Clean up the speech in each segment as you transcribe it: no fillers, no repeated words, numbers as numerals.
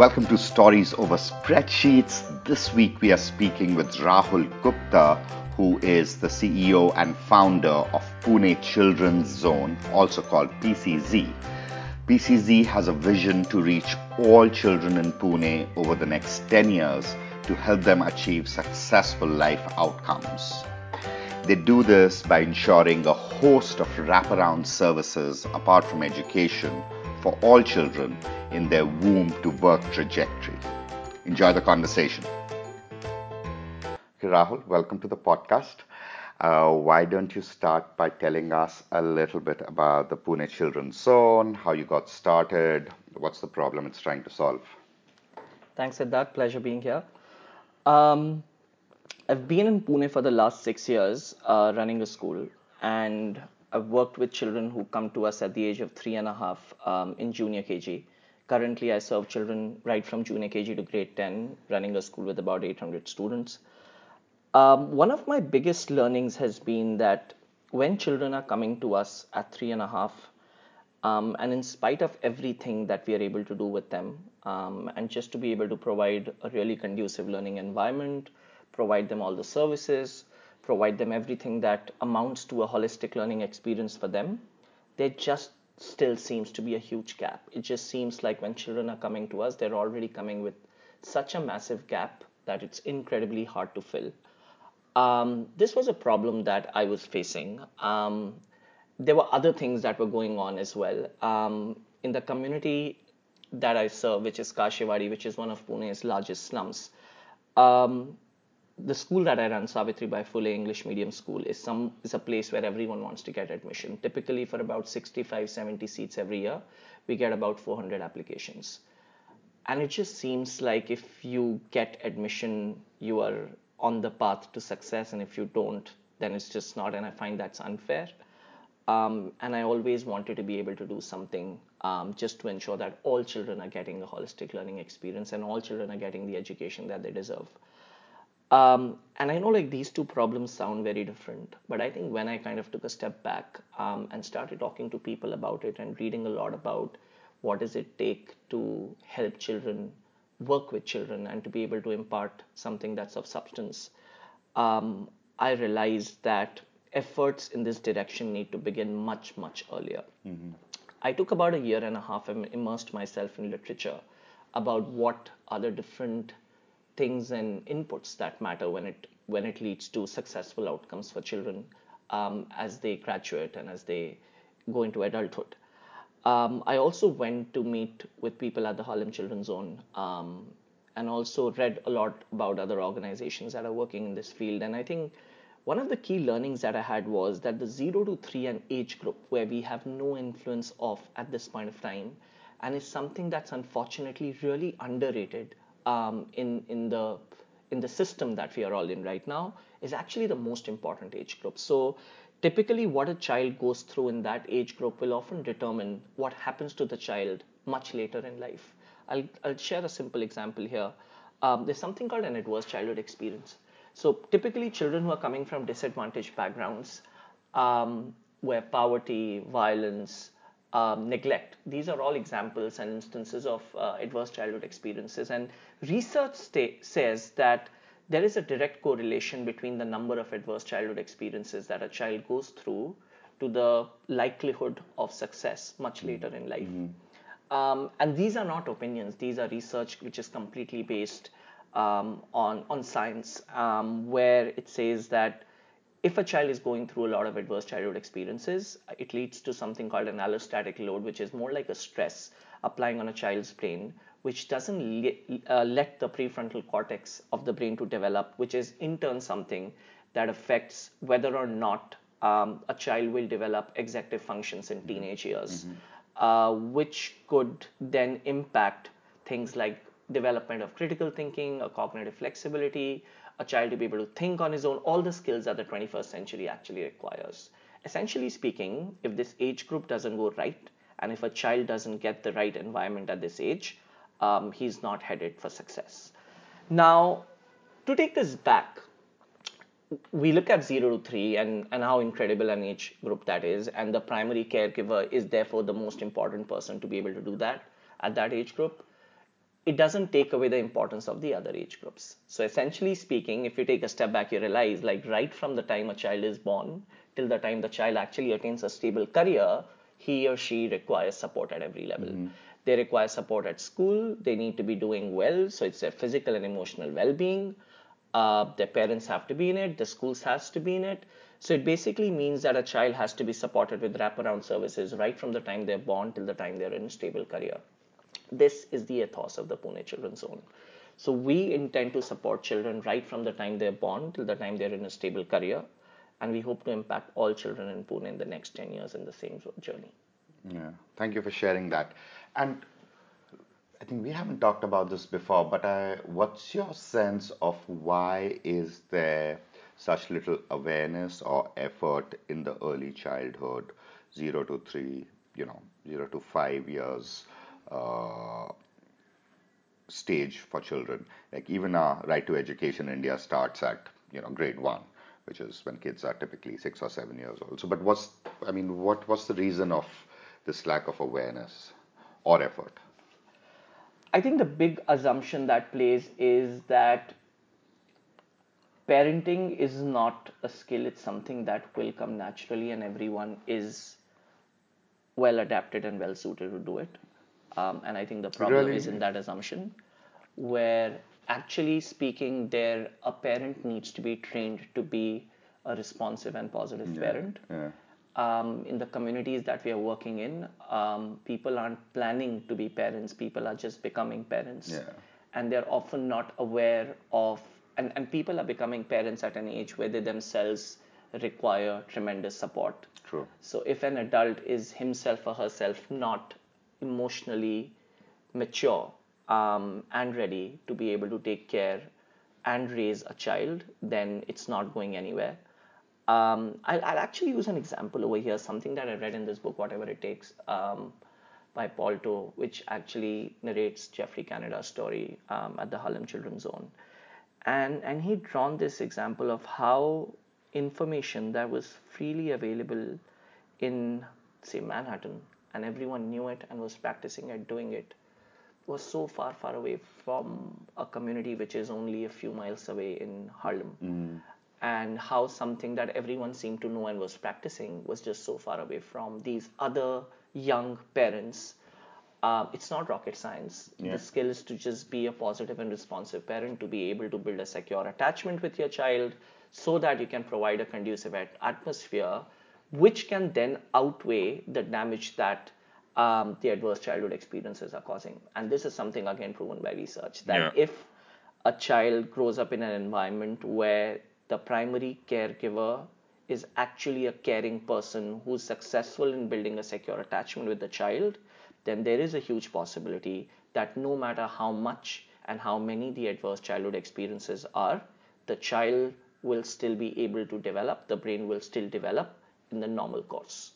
Welcome to Stories Over Spreadsheets. This week we are speaking with Rahul Gupta, who is the CEO and founder of Pune Children's Zone, also called PCZ. PCZ has a vision to reach all children in Pune over the next 10 years to help them achieve successful life outcomes. They do this by ensuring a host of wraparound services apart from education for all children in their womb to work trajectory. Enjoy the conversation. Okay, Rahul, welcome to the podcast. Why don't you start by telling us a little bit about the Pune Children's Zone, how you got started, what's the problem it's trying to solve? Thanks, Siddharth. Pleasure being here. I've been in Pune for the last 6 years running a school, and I've worked with children who come to us at the age of 3.5 in junior KG. Currently, I serve children right from junior KG to grade 10, running a school with about 800 students. One of my biggest learnings has been that when children are coming to us at 3.5, and in spite of everything that we are able to do with them, and just to be able to provide a really conducive learning environment, provide them all the services, provide them everything that amounts to a holistic learning experience for them, there just still seems to be a huge gap. It just seems like when children are coming to us, they're already coming with such a massive gap that it's incredibly hard to fill. This was a problem that I was facing. There were other things that were going on as well. In the community that I serve, which is Kashewari, which is one of Pune's largest slums, the school that I run, Savitribai Phule English Medium School, is a place where everyone wants to get admission. Typically, for about 65-70 seats every year, we get about 400 applications. And it just seems like if you get admission, you are on the path to success, and if you don't, then it's just not, and I find that's unfair. And I always wanted to be able to do something just to ensure that all children are getting a holistic learning experience and all children are getting the education that they deserve. And I know like these two problems sound very different, but I think when I kind of took a step back and started talking to people about it and reading a lot about what does it take to help children, work with children, and to be able to impart something that's of substance, I realized that efforts in this direction need to begin much, much earlier. Mm-hmm. I took about 1.5 years and immersed myself in literature about what are the different things and inputs that matter when it leads to successful outcomes for children as they graduate and as they go into adulthood. I also went to meet with people at the Harlem Children's Zone and also read a lot about other organizations that are working in this field. And I think one of the key learnings that I had was that the 0 to 3 and age group, where we have no influence of at this point of time, and is something that's unfortunately really underrated in the system that we are all in right now, is actually the most important age group. So typically what a child goes through in that age group will often determine what happens to the child much later in life. I'll share a simple example here. There's something called an adverse childhood experience. So typically children who are coming from disadvantaged backgrounds, where poverty, violence, neglect, these are all examples and instances of adverse childhood experiences. And research says that there is a direct correlation between the number of adverse childhood experiences that a child goes through to the likelihood of success much later in life. Mm-hmm. And these are not opinions. These are research which is completely based on science, where it says that if a child is going through a lot of adverse childhood experiences, it leads to something called an allostatic load, which is more like a stress applying on a child's brain, which doesn't let the prefrontal cortex of the brain to develop, which is in turn something that affects whether or not a child will develop executive functions in teenage years, mm-hmm. Which could then impact things like development of critical thinking, a cognitive flexibility, a child to be able to think on his own, all the skills that the 21st century actually requires. Essentially speaking, if this age group doesn't go right, and if a child doesn't get the right environment at this age, he's not headed for success. Now, to take this back, we look at 0 to 3 and how incredible an age group that is, and the primary caregiver is therefore the most important person to be able to do that at that age group. it doesn't take away the importance of the other age groups. So essentially speaking, if you take a step back, you realize, like, right from the time a child is born till the time the child actually attains a stable career, he or she requires support at every level. Mm-hmm. They require support at school. They need to be doing well. So it's their physical and emotional well-being. Their parents have to be in it. The schools has to be in it. So it basically means that a child has to be supported with wraparound services right from the time they're born till the time they're in a stable career. This is the ethos of the Pune Children's Zone. So we intend to support children right from the time they're born till the time they're in a stable career. And we hope to impact all children in Pune in the next 10 years in the same journey. Yeah, thank you for sharing that. And I think we haven't talked about this before, but what's your sense of why is there such little awareness or effort in the early childhood, 0 to 3, 0 to 5 years stage for children? Like, even our right to education in India starts at grade 1, which is when kids are typically 6 or 7 years old. So, but what's the reason of this lack of awareness or effort? I think the big assumption that plays is that parenting is not a skill, it's something that will come naturally and everyone is well adapted and well suited to do it. And I think the problem is in that assumption, where actually speaking there, a parent needs to be trained to be a responsive and positive parent. Yeah. In the communities that we are working in, people aren't planning to be parents, people are just becoming parents. Yeah. And they're often not aware of, and people are becoming parents at an age where they themselves require tremendous support. True. So if an adult is himself or herself not emotionally mature and ready to be able to take care and raise a child, then it's not going anywhere. I'll actually use an example over here, something that I read in this book, Whatever It Takes, by Paul Tough, which actually narrates Jeffrey Canada's story at the Harlem Children's Zone. And he'd drawn this example of how information that was freely available in, say, Manhattan, and everyone knew it and was practicing it, doing it, was so far, far away from a community which is only a few miles away in Harlem. Mm-hmm. And how something that everyone seemed to know and was practicing was just so far away from these other young parents. It's not rocket science. Yeah. The skill is to just be a positive and responsive parent, to be able to build a secure attachment with your child so that you can provide a conducive atmosphere, which can then outweigh the damage that the adverse childhood experiences are causing. And this is something, again, proven by research, that if a child grows up in an environment where the primary caregiver is actually a caring person who's successful in building a secure attachment with the child, then there is a huge possibility that no matter how much and how many the adverse childhood experiences are, the child will still be able to develop, the brain will still develop in the normal course.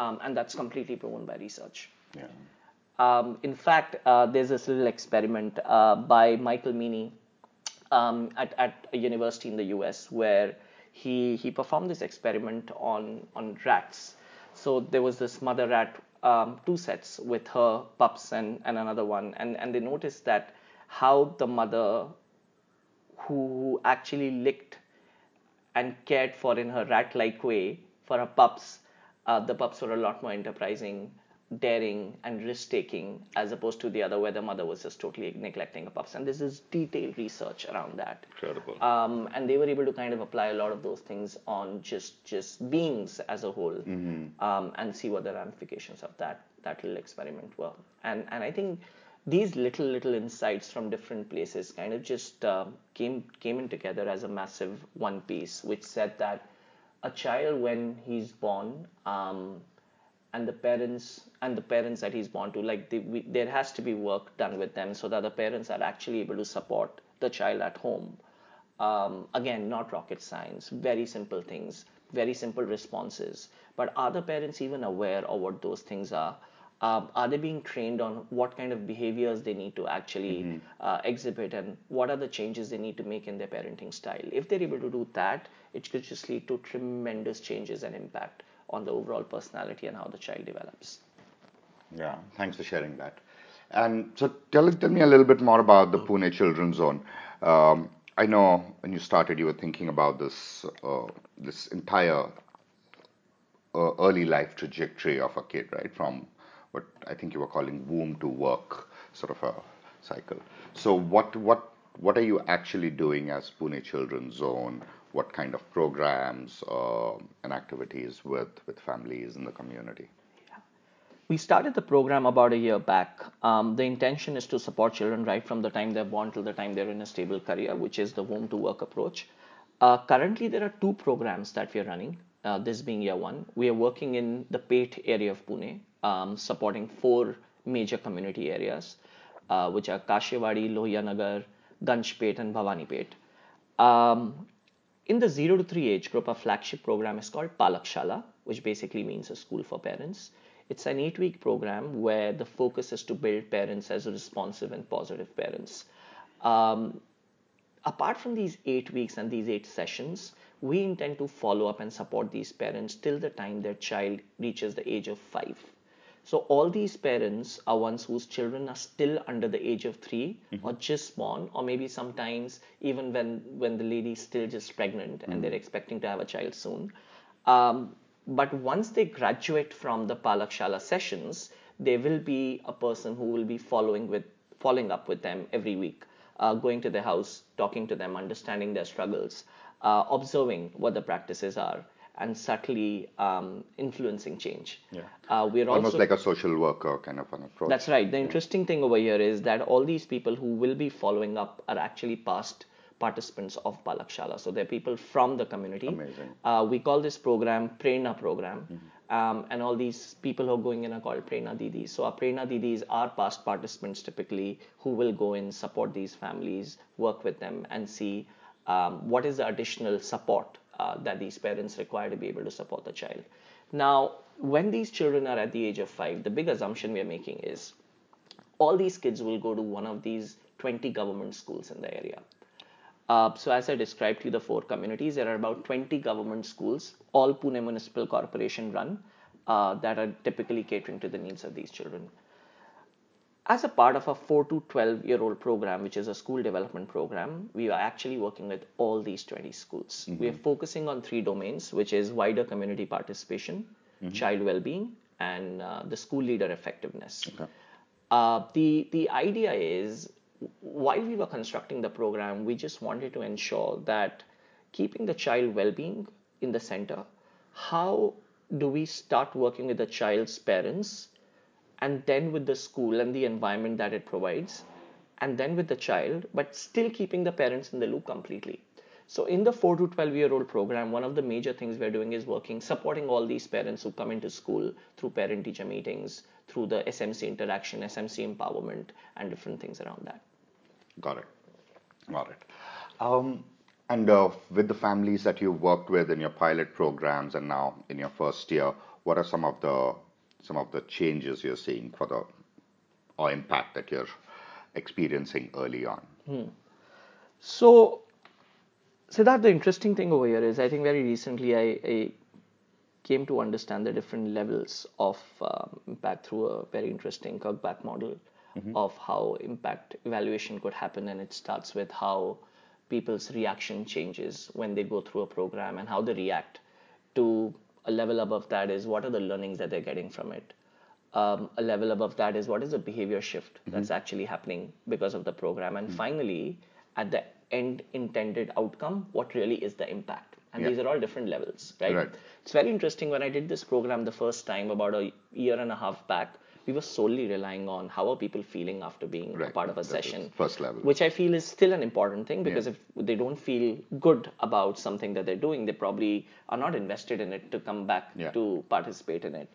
And that's completely proven by research. Yeah. In fact, there's this little experiment by Michael Meaney, at a university in the US, where he performed this experiment on rats. So there was this mother rat, 2 sets with her pups and another one. And they noticed that how the mother, who actually licked and cared for in her rat-like way for her pups, the pups were a lot more enterprising, daring and risk-taking, as opposed to the other, where the mother was just totally neglecting her pups. And this is detailed research around that. Incredible. And they were able to kind of apply a lot of those things on just beings as a whole, and see what the ramifications of that little experiment were. And I think these little insights from different places kind of just came in together as a massive one piece, which said that a child, when he's born, and the parents that he's born to, like, there has to be work done with them so that the parents are actually able to support the child at home. Again, not rocket science, very simple things, very simple responses. But are the parents even aware of what those things are? Are they being trained on what kind of behaviors they need to actually exhibit, and what are the changes they need to make in their parenting style? If they're able to do that, it could just lead to tremendous changes and impact on the overall personality and how the child develops. Yeah, thanks for sharing that. And so tell me a little bit more about the Pune Children's Zone. I know when you started, you were thinking about this entire early life trajectory of a kid, right? From what I think you were calling womb to work, sort of a cycle. So what are you actually doing as Pune Children's Zone? What kind of programs and activities with families in the community? We started the program about a year back. The intention is to support children right from the time they're born till the time they're in a stable career, which is the womb to work approach. Currently, there are two programs that we're running, this being year one. We are working in the Pet area of Pune, supporting four major community areas, which are Kashewari, Lohiyanagar, Ganjpet, and Bhavanipet. In the 0 to 3 age group, our flagship program is called Palakshala, which basically means a school for parents. It's an 8-week program where the focus is to build parents as responsive and positive parents. Apart from these 8 weeks and these 8 sessions, we intend to follow up and support these parents till the time their child reaches the age of 5. So all these parents are ones whose children are still under the age of 3 mm-hmm. or just born, or maybe sometimes even when the lady is still just pregnant mm-hmm. and they're expecting to have a child soon. But once they graduate from the Palakshala sessions, there will be a person who will be following up with them every week, going to their house, talking to them, understanding their struggles, observing what the practices are, and subtly influencing change. Yeah. We're almost also, like a social worker kind of an approach. That's right. The interesting thing over here is that all these people who will be following up are actually past participants of Palakshala. So they're people from the community. Amazing. We call this program Prerna program. Mm-hmm. And all these people who are going in are called Prerna Didis. So our Prerna Didis are past participants typically who will go in, support these families, work with them and see what is the additional support that these parents require to be able to support the child. Now, when these children are at the age of 5, the big assumption we are making is all these kids will go to one of these 20 government schools in the area. So as I described to you the four communities, there are about 20 government schools, all Pune Municipal Corporation run, that are typically catering to the needs of these children. As a part of a 4 to 12-year-old program, which is a school development program, we are actually working with all these 20 schools. Mm-hmm. We are focusing on 3 domains, which is wider community participation, mm-hmm. child well-being, and the school leader effectiveness. Okay. The idea is, while we were constructing the program, we just wanted to ensure that keeping the child well-being in the center, how do we start working with the child's parents and then with the school and the environment that it provides and then with the child, but still keeping the parents in the loop completely. So in the 4 to 12-year-old program, one of the major things we're doing is supporting all these parents who come into school through parent-teacher meetings, through the SMC interaction, SMC empowerment, and different things around that. Got it. And with the families that you've worked with in your pilot programs and now in your first year, what are some of the changes you're seeing or impact that you're experiencing early on? So, Siddharth, the interesting thing over here is I think very recently I came to understand the different levels of impact through a very interesting Kirkpatrick model. Mm-hmm. Of how impact evaluation could happen, and it starts with how people's reaction changes when they go through a program and how they react. To a level above that is what are the learnings that they're getting from it. A level above that is what is the behavior shift mm-hmm. that's actually happening because of the program. And mm-hmm. finally, at the end intended outcome, what really is the impact? And yeah. these are all different levels, right? It's very interesting. When I did this program the first time about a year and a half back, we were solely relying on how are people feeling after being a part of a session, first level, which I feel is still an important thing, because if they don't feel good about something that they're doing, they probably are not invested in it to come back to participate in it.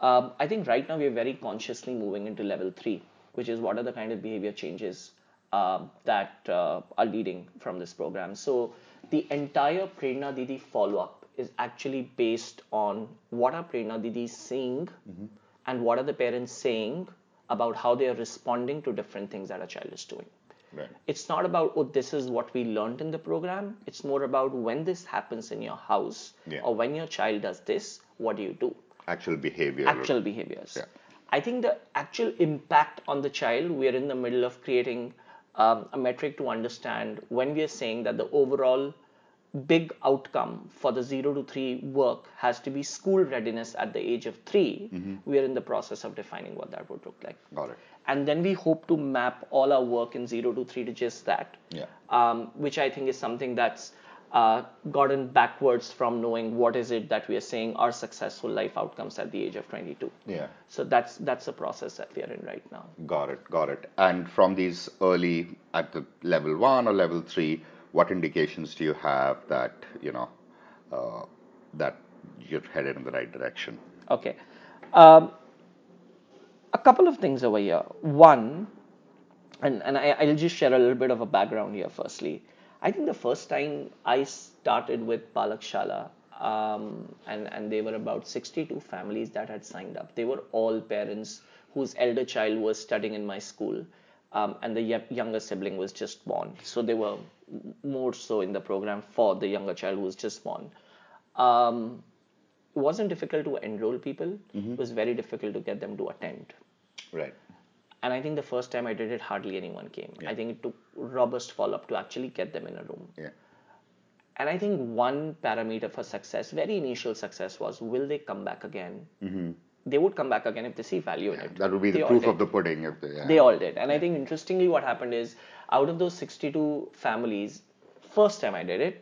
I think right now we are very consciously moving into level 3, which is what are the kind of behavior changes that are leading from this program. So the entire Prerna Didi follow-up is actually based on what are Prerna Didis seeing, mm-hmm. and what are the parents saying about how they are responding to different things that a child is doing. Right. It's not about, oh, this is what we learned in the program. It's more about when this happens in your house or when your child does this, what do you do? Actual behavior. Actual behaviors. Yeah. I think the actual impact on the child, we are in the middle of creating a metric to understand when we are saying that the overall big outcome for the 0 to 3 work has to be school readiness at the age of 3. Mm-hmm. We are in the process of defining what that would look like. Got it. And then we hope to map all our work in 0 to 3 to just that, which I think is something that's gotten backwards from knowing what is it that we are saying are successful life outcomes at the age of 22. Yeah. So that's the process that we are in right now. Got it, got it. And from these early at the level 1 or level 3, what indications do you have that you know that you're headed in the right direction? Okay, a couple of things over here. One, and I'll just share a little bit of a background here. Firstly, I think the first time I started with Palakshala, and they were about 62 families that had signed up. They were all parents whose elder child was studying in my school. And the younger sibling was just born. So they were more so in the program for the younger child who was just born. It wasn't difficult to enroll people. Mm-hmm. It was very difficult to get them to attend. Right. And I think the first time I did it, hardly anyone came. Yeah. I think it took robust follow-up to actually get them in a room. Yeah. And I think one parameter for success, very initial success, was will they come back again? Mm-hmm. They would come back again if they see value in it. That would be the proof of the pudding. If they all did. And I think interestingly what happened is, out of those 62 families, first time I did it,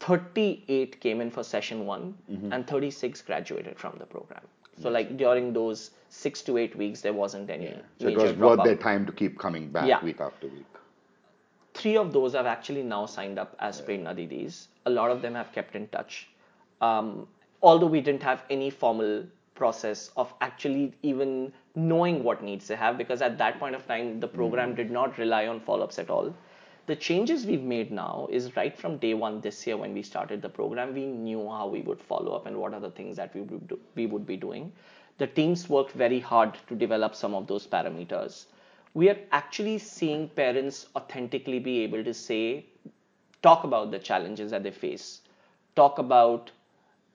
38 came in for session 1 mm-hmm. and 36 graduated from the program. So like during those 6 to 8 weeks, there wasn't any So it was worth their time to keep coming back week after week. 3 of those have actually now signed up as Prerna Didis. A lot of them have kept in touch. Although we didn't have any formal process of actually even knowing what needs they have, because at that point of time the program did not rely on follow-ups at all. The changes we've made now is right from day 1 this year when we started the program, we knew how we would follow up and what are the things that we would be doing. The teams worked very hard to develop some of those parameters. We are actually seeing parents authentically be able to say, talk about the challenges that they face, talk about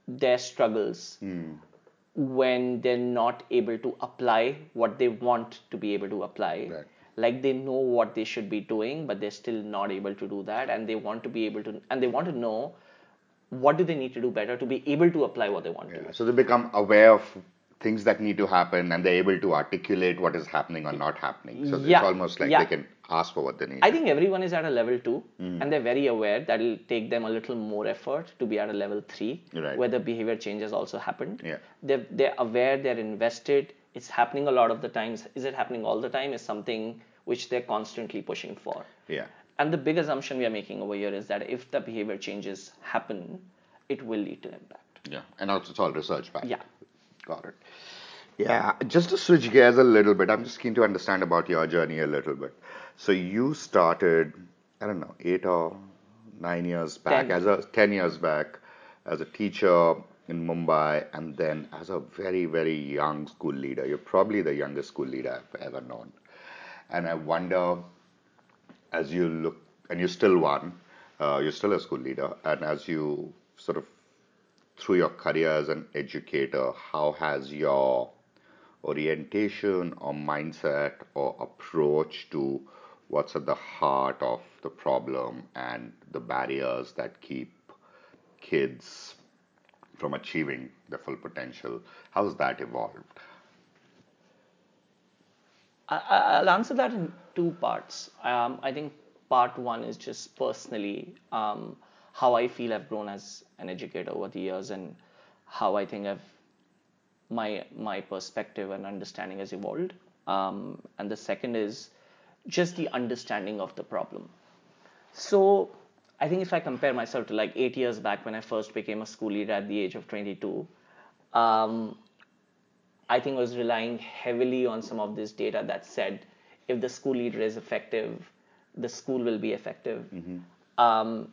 their struggles, when they're not able to apply what they want to be able to apply. Right. Like they know what they should be doing, but they're still not able to do that, and they want to be able to, and they want to know what do they need to do better to be able to apply what they want to do. So they become aware of things that need to happen, and they're able to articulate what is happening or not happening. So it's almost like they can ask for what they need. I think everyone is at a level 2 and they're very aware that it'll take them a little more effort to be at a level 3 where the behavior change has also happened. Yeah. They're aware, they're invested. It's happening a lot of the times. Is it happening all the time? Is something which they're constantly pushing for. Yeah. And the big assumption we are making over here is that if the behavior changes happen, it will lead to impact. Yeah. And also it's all research back. Yeah. Got it. Yeah, just to switch gears a little bit, I'm just keen to understand about your journey a little bit. So you started, I don't know, 8 or 9 years back, 10 years back, as a teacher in Mumbai, and then as a very, very young school leader. You're probably the youngest school leader I've ever known. And I wonder, as you look, and you're still one, you're still a school leader, and as you sort of through your career as an educator, how has your orientation or mindset or approach to what's at the heart of the problem and the barriers that keep kids from achieving their full potential, how's that evolved? I'll answer that in 2 parts. I think part 1 is just personally how I feel I've grown as an educator over the years, and how I think I've my perspective and understanding has evolved. And the second is just the understanding of the problem. So I think if I compare myself to like 8 years back when I first became a school leader at the age of 22, I think I was relying heavily on some of this data that said if the school leader is effective, the school will be effective. Mm-hmm.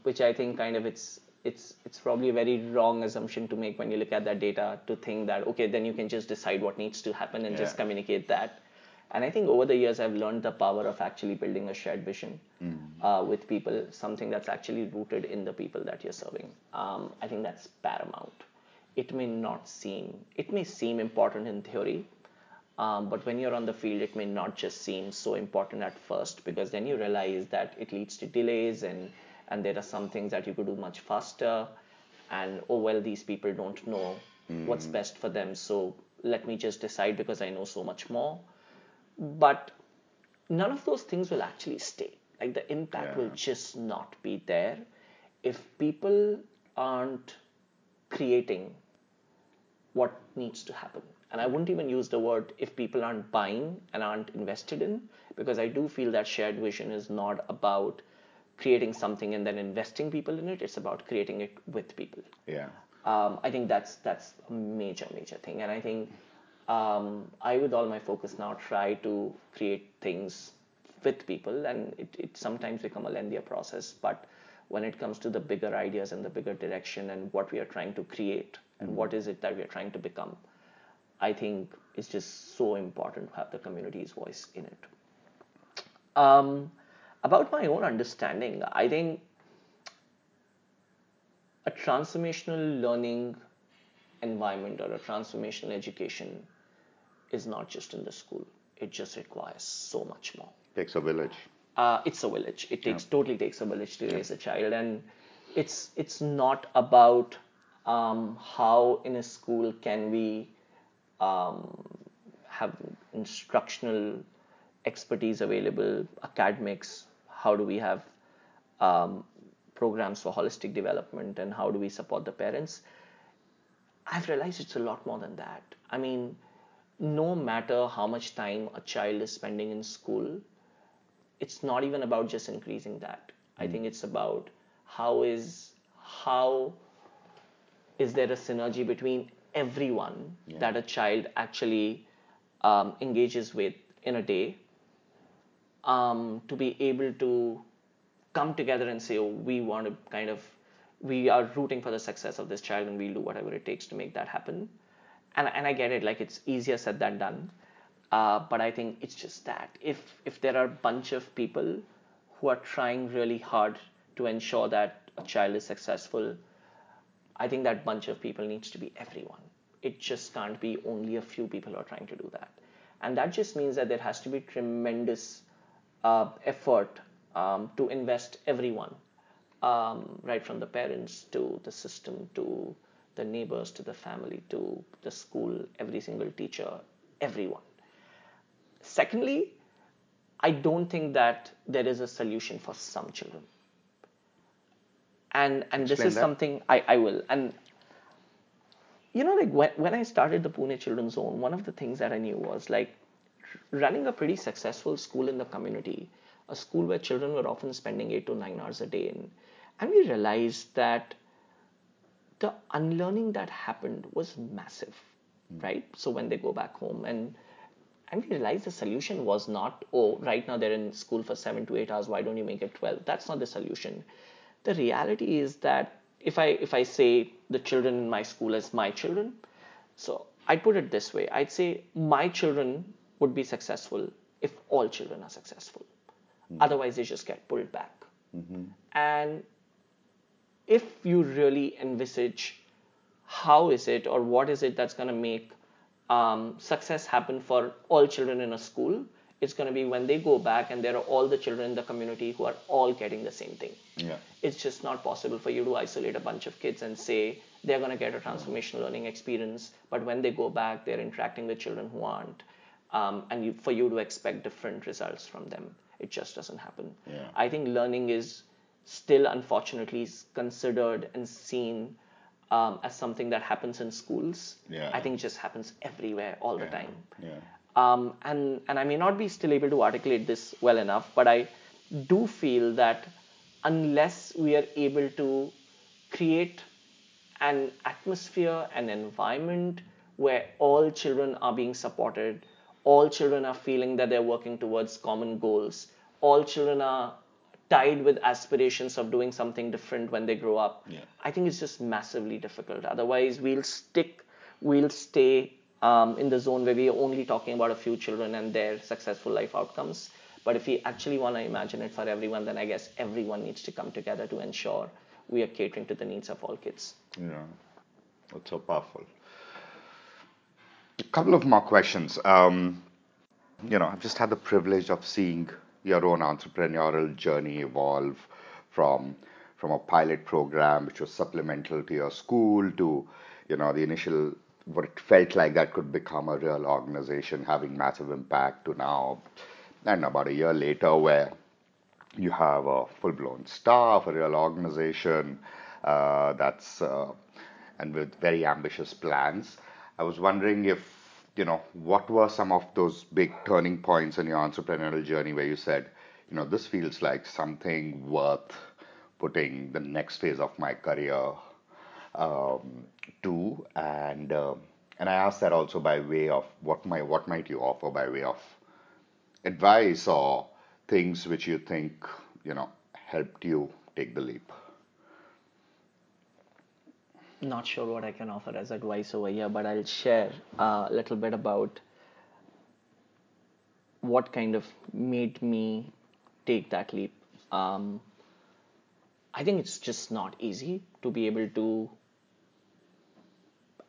Which I think kind of it's probably a very wrong assumption to make when you look at that data, to think that, okay, then you can just decide what needs to happen and just communicate that. And I think over the years, I've learned the power of actually building a shared vision with people, something that's actually rooted in the people that you're serving. I think that's paramount. It may seem important in theory, But when you're on the field, it may not just seem so important at first, because then you realize that it leads to delays and there are some things that you could do much faster. And, oh, well, these people don't know what's best for them, so let me just decide because I know so much more. But none of those things will actually stay. Like, the impact will just not be there if people aren't creating what needs to happen. And I wouldn't even use the word if people aren't buying and aren't invested in, because I do feel that shared vision is not about creating something and then investing people in it. It's about creating it with people. Yeah. I think that's a major, major thing. And I think I, with all my focus now, try to create things with people, and it sometimes becomes a lengthier process. But when it comes to the bigger ideas and the bigger direction and what we are trying to create and what is it that we are trying to become, I think it's just so important to have the community's voice in it. About my own understanding, I think a transformational learning environment or a transformational education is not just in the school. It just requires so much more. Takes a village. It's a village. It takes totally takes a village to raise a child, and it's not about how in a school can we have instructional expertise available, academics, how do we have programs for holistic development, and how do we support the parents? I've realized it's a lot more than that. I mean, no matter how much time a child is spending in school, it's not even about just increasing that. I think it's about how is there a synergy between everyone that a child actually engages with in a day, to be able to come together and say, oh, we are rooting for the success of this child and we'll do whatever it takes to make that happen. And I get it, like, it's easier said than done. But I think it's just that if there are a bunch of people who are trying really hard to ensure that a child is successful, I think that bunch of people needs to be everyone. It just can't be only a few people who are trying to do that. And that just means that there has to be tremendous effort to invest everyone, right from the parents to the system, to the neighbors, to the family, to the school, every single teacher, everyone. Secondly, I don't think that there is a solution for some children. And this is something I will. And, you know, like, when I started the Pune Children's Zone, one of the things that I knew was, like, running a pretty successful school in the community, a school where children were often spending 8 to 9 hours a day in. And we realized that the unlearning that happened was massive, right? So when they go back home, and we realized the solution was not, oh, right now they're in school for 7 to 8 hours, why don't you make it 12? That's not the solution. The reality is that if I say the children in my school as my children, so I'd put it this way. I'd say my children would be successful if all children are successful. Otherwise, they just get pulled back. And if you really envisage how is it or what is it that's going to make success happen for all children in a school, it's going to be when they go back and there are all the children in the community who are all getting the same thing. Yeah. It's just not possible for you to isolate a bunch of kids and say they're going to get a transformational learning experience, but when they go back, they're interacting with children who aren't, for you to expect different results from them. It just doesn't happen. Yeah. I think learning is still, unfortunately, considered and seen as something that happens in schools. Yeah. I think it just happens everywhere all the time. Yeah. And I may not be still able to articulate this well enough, but I do feel that unless we are able to create an atmosphere, an environment where all children are being supported, all children are feeling that they're working towards common goals, all children are tied with aspirations of doing something different when they grow up, I think it's just massively difficult. Otherwise, we'll stay in the zone where we are only talking about a few children and their successful life outcomes. But if we actually want to imagine it for everyone, then I guess everyone needs to come together to ensure we are catering to the needs of all kids. Yeah, that's so powerful. A couple of more questions. I've just had the privilege of seeing your own entrepreneurial journey evolve from a pilot program, which was supplemental to your school, to, the initial, what it felt like that could become a real organization having massive impact, to now, and about a year later, where you have a full-blown staff, a real organization and with very ambitious plans. I was wondering if, what were some of those big turning points in your entrepreneurial journey where you said, this feels like something worth putting the next phase of my career to, and I asked that also by way of what might you offer by way of advice or things which you think, helped you take the leap? Not sure what I can offer as advice over here, but I'll share a little bit about what kind of made me take that leap. I think it's just not easy to be able to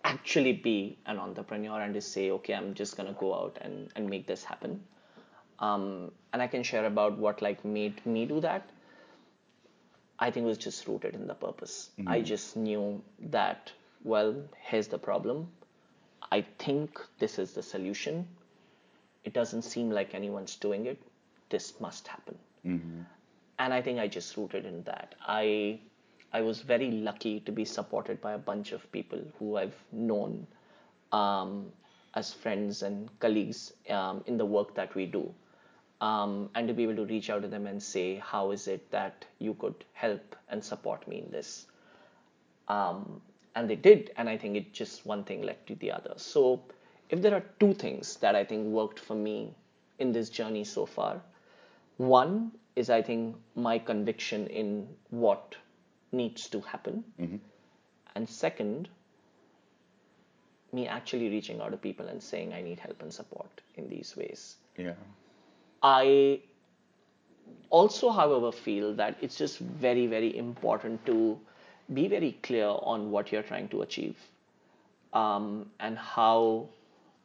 actually be an entrepreneur and just say, okay, I'm just going to go out and make this happen. And I can share about what made me do that. I think it was just rooted in the purpose. Mm-hmm. I just knew that, here's the problem. I think this is the solution. It doesn't seem like anyone's doing it. This must happen. Mm-hmm. And I think I just rooted in that. I was very lucky to be supported by a bunch of people who I've known as friends and colleagues in the work that we do. And to be able to reach out to them and say, how is it that you could help and support me in this? And they did, and I think it just one thing led to the other. So if there are two things that I think worked for me in this journey so far, one is I think my conviction in what needs to happen. Mm-hmm. And second, me actually reaching out to people and saying, I need help and support in these ways. Yeah. I also, however, feel that it's just very, very important to be very clear on what you're trying to achieve and how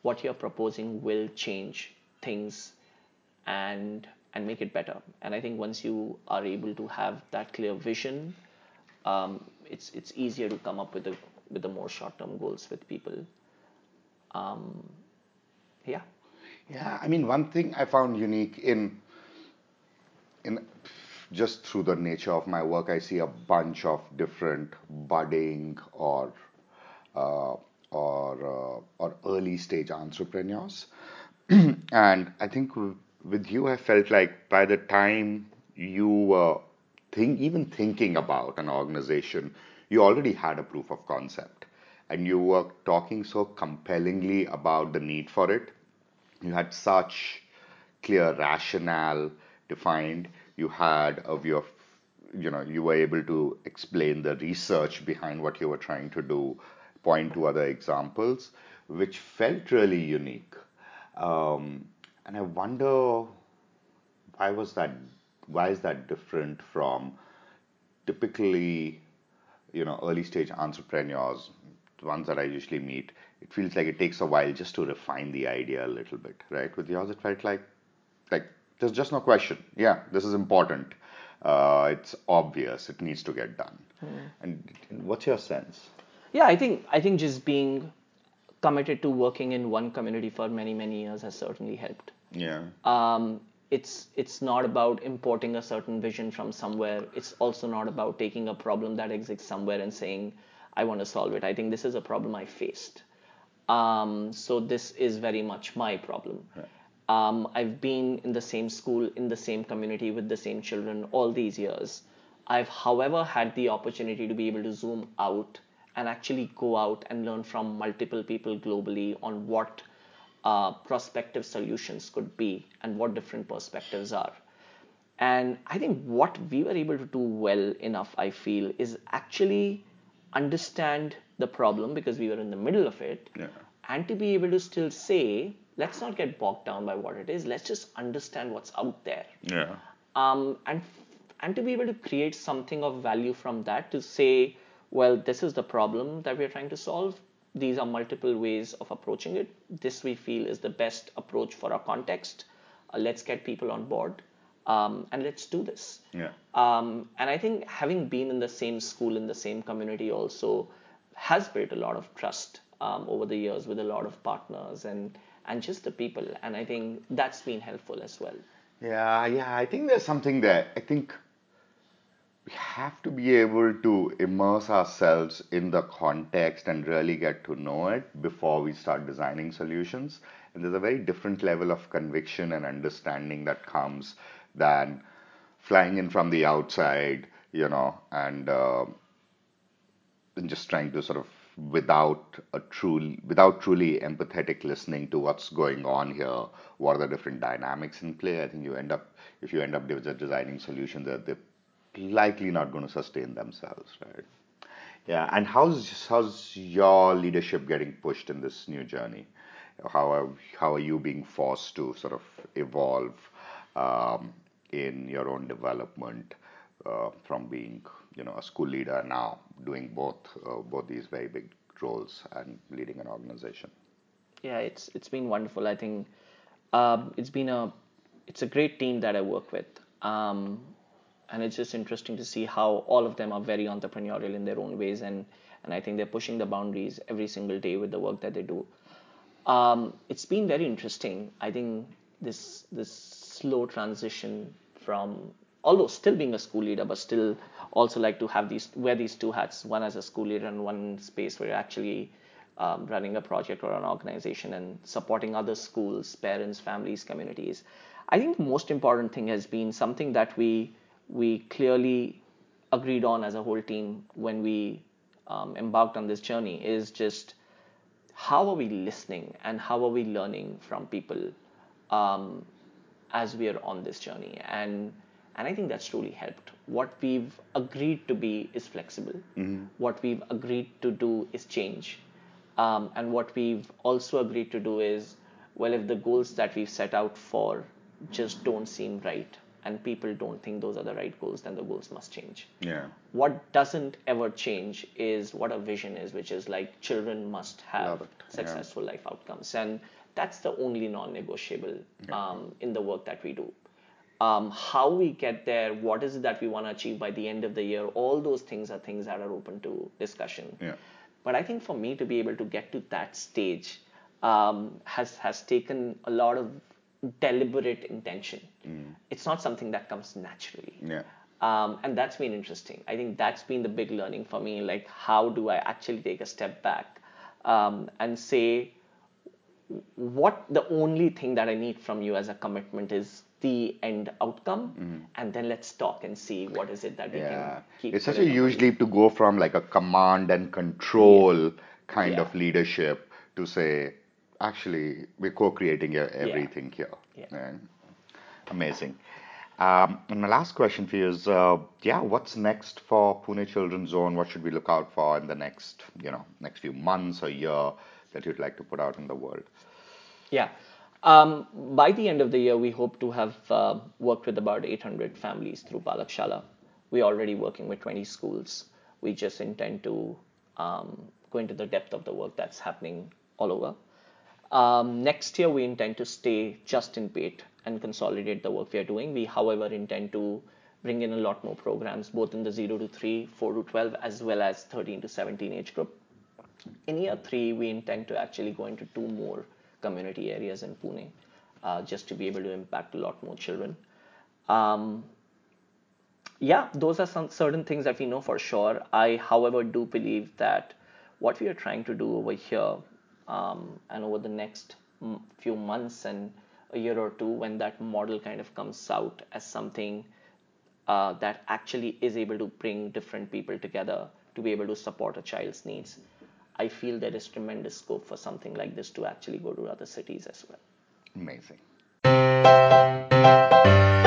what you're proposing will change things and make it better. And I think once you are able to have that clear vision, it's easier to come up with the more short-term goals with people. Yeah, I mean, one thing I found unique in just through the nature of my work, I see a bunch of different budding or early stage entrepreneurs, and I think with you, I felt like by the time you were thinking about an organization, you already had a proof of concept, and you were talking so compellingly about the need for it. You had such clear rationale defined. You had a view of, you were able to explain the research behind what you were trying to do, point to other examples, which felt really unique. And I wonder, why is that different from typically, early stage entrepreneurs, the ones that I usually meet? It feels like it takes a while just to refine the idea a little bit, right? With yours, it felt like there's just no question. Yeah, this is important. It's obvious. It needs to get done. Mm. And what's your sense? Yeah, I think just being committed to working in one community for many, many years has certainly helped. Yeah. It's not about importing a certain vision from somewhere. It's also not about taking a problem that exists somewhere and saying, I want to solve it. I think this is a problem I faced. So this is very much my problem. Right. I've been in the same school, in the same community, with the same children all these years. I've, however, had the opportunity to be able to zoom out and actually go out and learn from multiple people globally on what prospective solutions could be and what different perspectives are. And I think what we were able to do well enough, I feel, is actually understand the problem because we were in the middle of it, yeah. And to be able to still say, let's not get bogged down by what it is. Let's just understand what's out there. Yeah. And to be able to create something of value from that, to say, this is the problem that we're trying to solve. These are multiple ways of approaching it. This we feel is the best approach for our context. Let's get people on board and let's do this. Yeah. And I think having been in the same school, in the same community also has built a lot of trust over the years with a lot of partners and just the people. And I think that's been helpful as well. Yeah. I think there's something there. I think we have to be able to immerse ourselves in the context and really get to know it before we start designing solutions. And there's a very different level of conviction and understanding that comes than flying in from the outside, and just trying to sort of without truly empathetic listening to what's going on here, what are the different dynamics in play. I think if you end up designing solutions that they're likely not going to sustain themselves, right? Yeah. And how's your leadership getting pushed in this new journey? How are you being forced to sort of evolve in your own development from being a school leader now doing both these very big roles and leading an organization? Yeah, it's been wonderful. I think it's a great team that I work with. And it's just interesting to see how all of them are very entrepreneurial in their own ways. And I think they're pushing the boundaries every single day with the work that they do. It's been very interesting. I think this slow transition from, although still being a school leader, but still also like to wear these two hats, one as a school leader and one space where you're actually running a project or an organization and supporting other schools, parents, families, communities. I think the most important thing has been something that we clearly agreed on as a whole team when we embarked on this journey is just how are we listening and how are we learning from people as we are on this journey. And I think that's truly helped. What we've agreed to be is flexible. Mm-hmm. What we've agreed to do is change. And what we've also agreed to do is, well, if the goals that we've set out for just don't seem right and people don't think those are the right goals, then the goals must change. Yeah. What doesn't ever change is what our vision is, which is like children must have successful life outcomes. And that's the only non-negotiable in the work that we do. How we get there, what is it that we want to achieve by the end of the year, all those things that are open to discussion. Yeah. But I think for me to be able to get to that stage has taken a lot of deliberate intention. Mm. It's not something that comes naturally. Yeah. And that's been interesting. I think that's been the big learning for me, like how do I actually take a step back and say, what the only thing that I need from you as a commitment is the end outcome, and then let's talk and see what is it that we can keep. It's such a huge leap to go from like a command and control kind of leadership to say, actually, we're co-creating everything here. Yeah. Yeah. Amazing. And my last question for you is, what's next for Pune Children's Zone? What should we look out for in the next few months or year that you'd like to put out in the world? Yeah. By the end of the year, we hope to have worked with about 800 families through Palakshala. We're already working with 20 schools. We just intend to go into the depth of the work that's happening all over. Next year, we intend to stay just in Pate and consolidate the work we are doing. We, however, intend to bring in a lot more programs, both in the 0 to 3, 4 to 12, as well as 13 to 17 age group. In year 3, we intend to actually go into 2 more community areas in Pune, just to be able to impact a lot more children. Those are some certain things that we know for sure. I, however, do believe that what we are trying to do over here and over the next few months and a year or two, when that model kind of comes out as something that actually is able to bring different people together to be able to support a child's needs, I feel there is tremendous scope for something like this to actually go to other cities as well. Amazing.